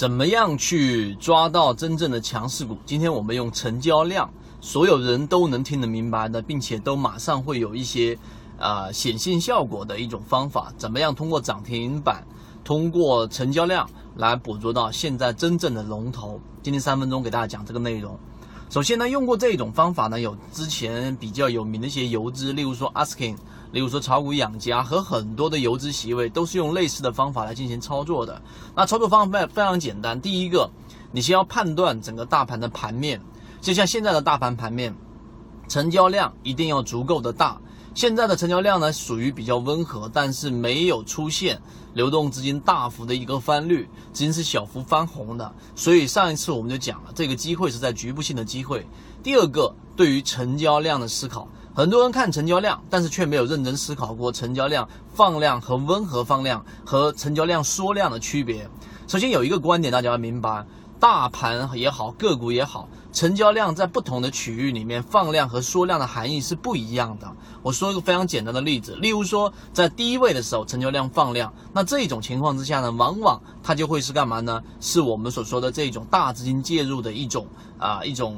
怎么样去抓到真正的强势股？今天我们用成交量，所有人都能听得明白的，并且都马上会有一些显现效果的一种方法。怎么样通过涨停板，通过成交量来捕捉到现在真正的龙头？今天3分钟给大家讲这个内容。首先呢，用过这种方法呢，有之前比较有名的一些游资，例如说 Asking， 例如说炒股养家和很多的游资席位都是用类似的方法来进行操作的。那操作方法非常简单，第一个，你先要判断整个大盘的盘面，就像现在的大盘盘面，成交量一定要足够的大。现在的成交量呢，属于比较温和，但是没有出现流动资金大幅的一个翻绿，资金是小幅翻红的。所以上一次我们就讲了，这个机会是在局部性的机会。第二个，对于成交量的思考，很多人看成交量，但是却没有认真思考过成交量放量和温和放量和成交量缩量的区别。首先有一个观点大家要明白，大盘也好，个股也好，成交量在不同的区域里面放量和缩量的含义是不一样的。我说一个非常简单的例子，例如说在低位的时候成交量放量，那这种情况之下呢，往往它就会是干嘛呢？是我们所说的这种大资金介入的一种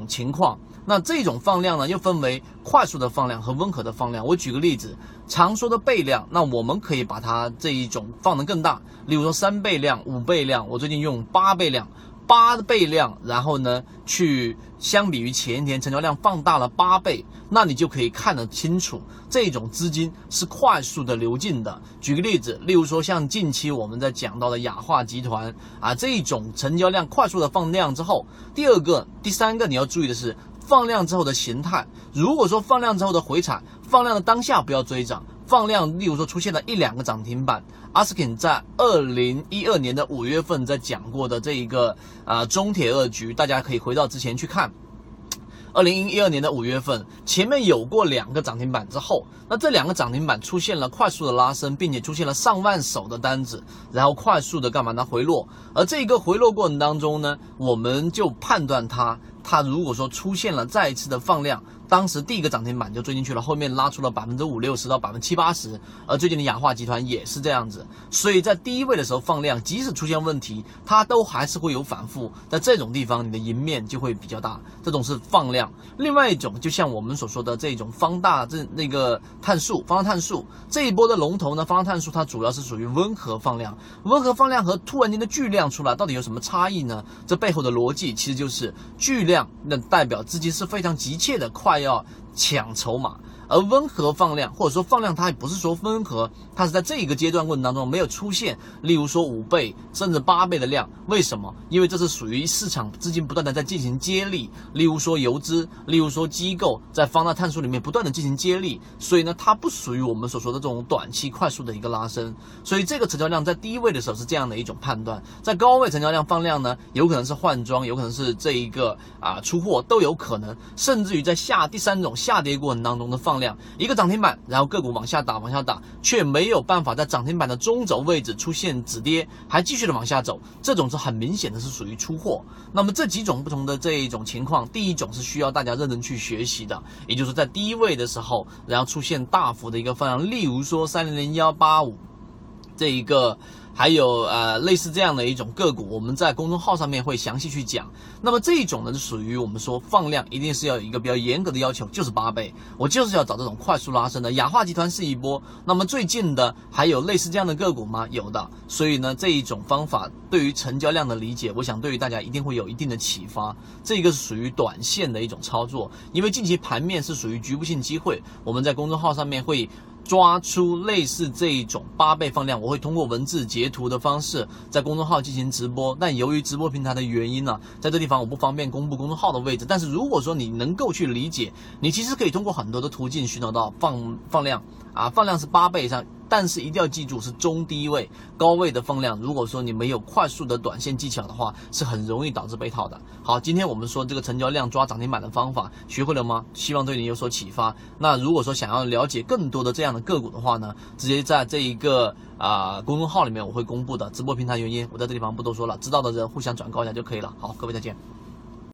情况。那这种放量呢，又分为快速的放量和温和的放量。我举个例子，常说的倍量，那我们可以把它这一种放得更大，例如说3倍量、5倍量，我最近用8倍量。8倍量，然后呢，去相比于前一天成交量放大了8倍，那你就可以看得清楚，这种资金是快速的流进的。举个例子，例如说像近期我们在讲到的雅化集团啊，这种成交量快速的放量之后，第二个、第三个你要注意的是放量之后的形态。如果说放量之后的回踩，放量的当下不要追涨。放量，例如说出现了1-2个涨停板 ，Asking 在2012年的5月份在讲过的这一个中铁二局，大家可以回到之前去看。2012年的5月份，前面有过2个涨停板之后，那这2个涨停板出现了快速的拉升，并且出现了上万手的单子，然后快速的干嘛呢？回落。而这个回落过程当中呢，我们就判断它如果说出现了再一次的放量，当时第一个涨停板就追进去了，后面拉出了5-60%到7-80%，而最近的雅化集团也是这样子。所以在低位的时候放量，即使出现问题，它都还是会有反复。在这种地方，你的赢面就会比较大，这种是放量。另外一种，就像我们所说的这种方大碳素这一波的龙头呢，方大碳素它主要是属于温和放量，温和放量和突然间的巨量出来到底有什么差异呢？这背后的逻辑其实就是巨量。那代表资金是非常急切的，快要抢筹码，而温和放量或者说放量，它也不是说温和，它是在这一个阶段过程当中没有出现，例如说5倍甚至8倍的量。为什么？因为这是属于市场资金不断的在进行接力，例如说游资，例如说机构在方大碳素里面不断的进行接力，所以呢，它不属于我们所说的这种短期快速的一个拉升。所以这个成交量在低位的时候是这样的一种判断，在高位成交量放量呢，有可能是换装，有可能是这一个出货都有可能，甚至于在第三种下跌过程当中的放量，一个涨停板，然后个股往下打，却没有办法在涨停板的中轴位置出现止跌，还继续的往下走，这种是很明显的是属于出货。那么这几种不同的这一种情况，第一种是需要大家认真去学习的，也就是在低位的时候，然后出现大幅的一个放量，例如说300185这一个。还有类似这样的一种个股，我们在公众号上面会详细去讲。那么这一种呢，就属于我们说放量一定是要有一个比较严格的要求，就是8倍，我就是要找这种快速拉升的。雅化集团是一波，那么最近的还有类似这样的个股吗？有的。所以呢，这一种方法对于成交量的理解，我想对于大家一定会有一定的启发。这个是属于短线的一种操作，因为近期盘面是属于局部性机会，我们在公众号上面会抓出类似这一种8倍放量，我会通过文字截图的方式在公众号进行直播，但由于直播平台的原因呢，在这地方我不方便公布公众号的位置。但是如果说你能够去理解，你其实可以通过很多的途径寻找到放量放量是8倍以上，但是一定要记住是中低位，高位的放量，如果说你没有快速的短线技巧的话，是很容易导致被套的。好，今天我们说这个成交量抓涨停板的方法，学会了吗？希望对你有所启发。那如果说想要了解更多的这样的个股的话呢，直接在这一个公众号里面我会公布的，直播平台原因我在这地方不多说了，知道的人互相转告一下就可以了。好，各位再见。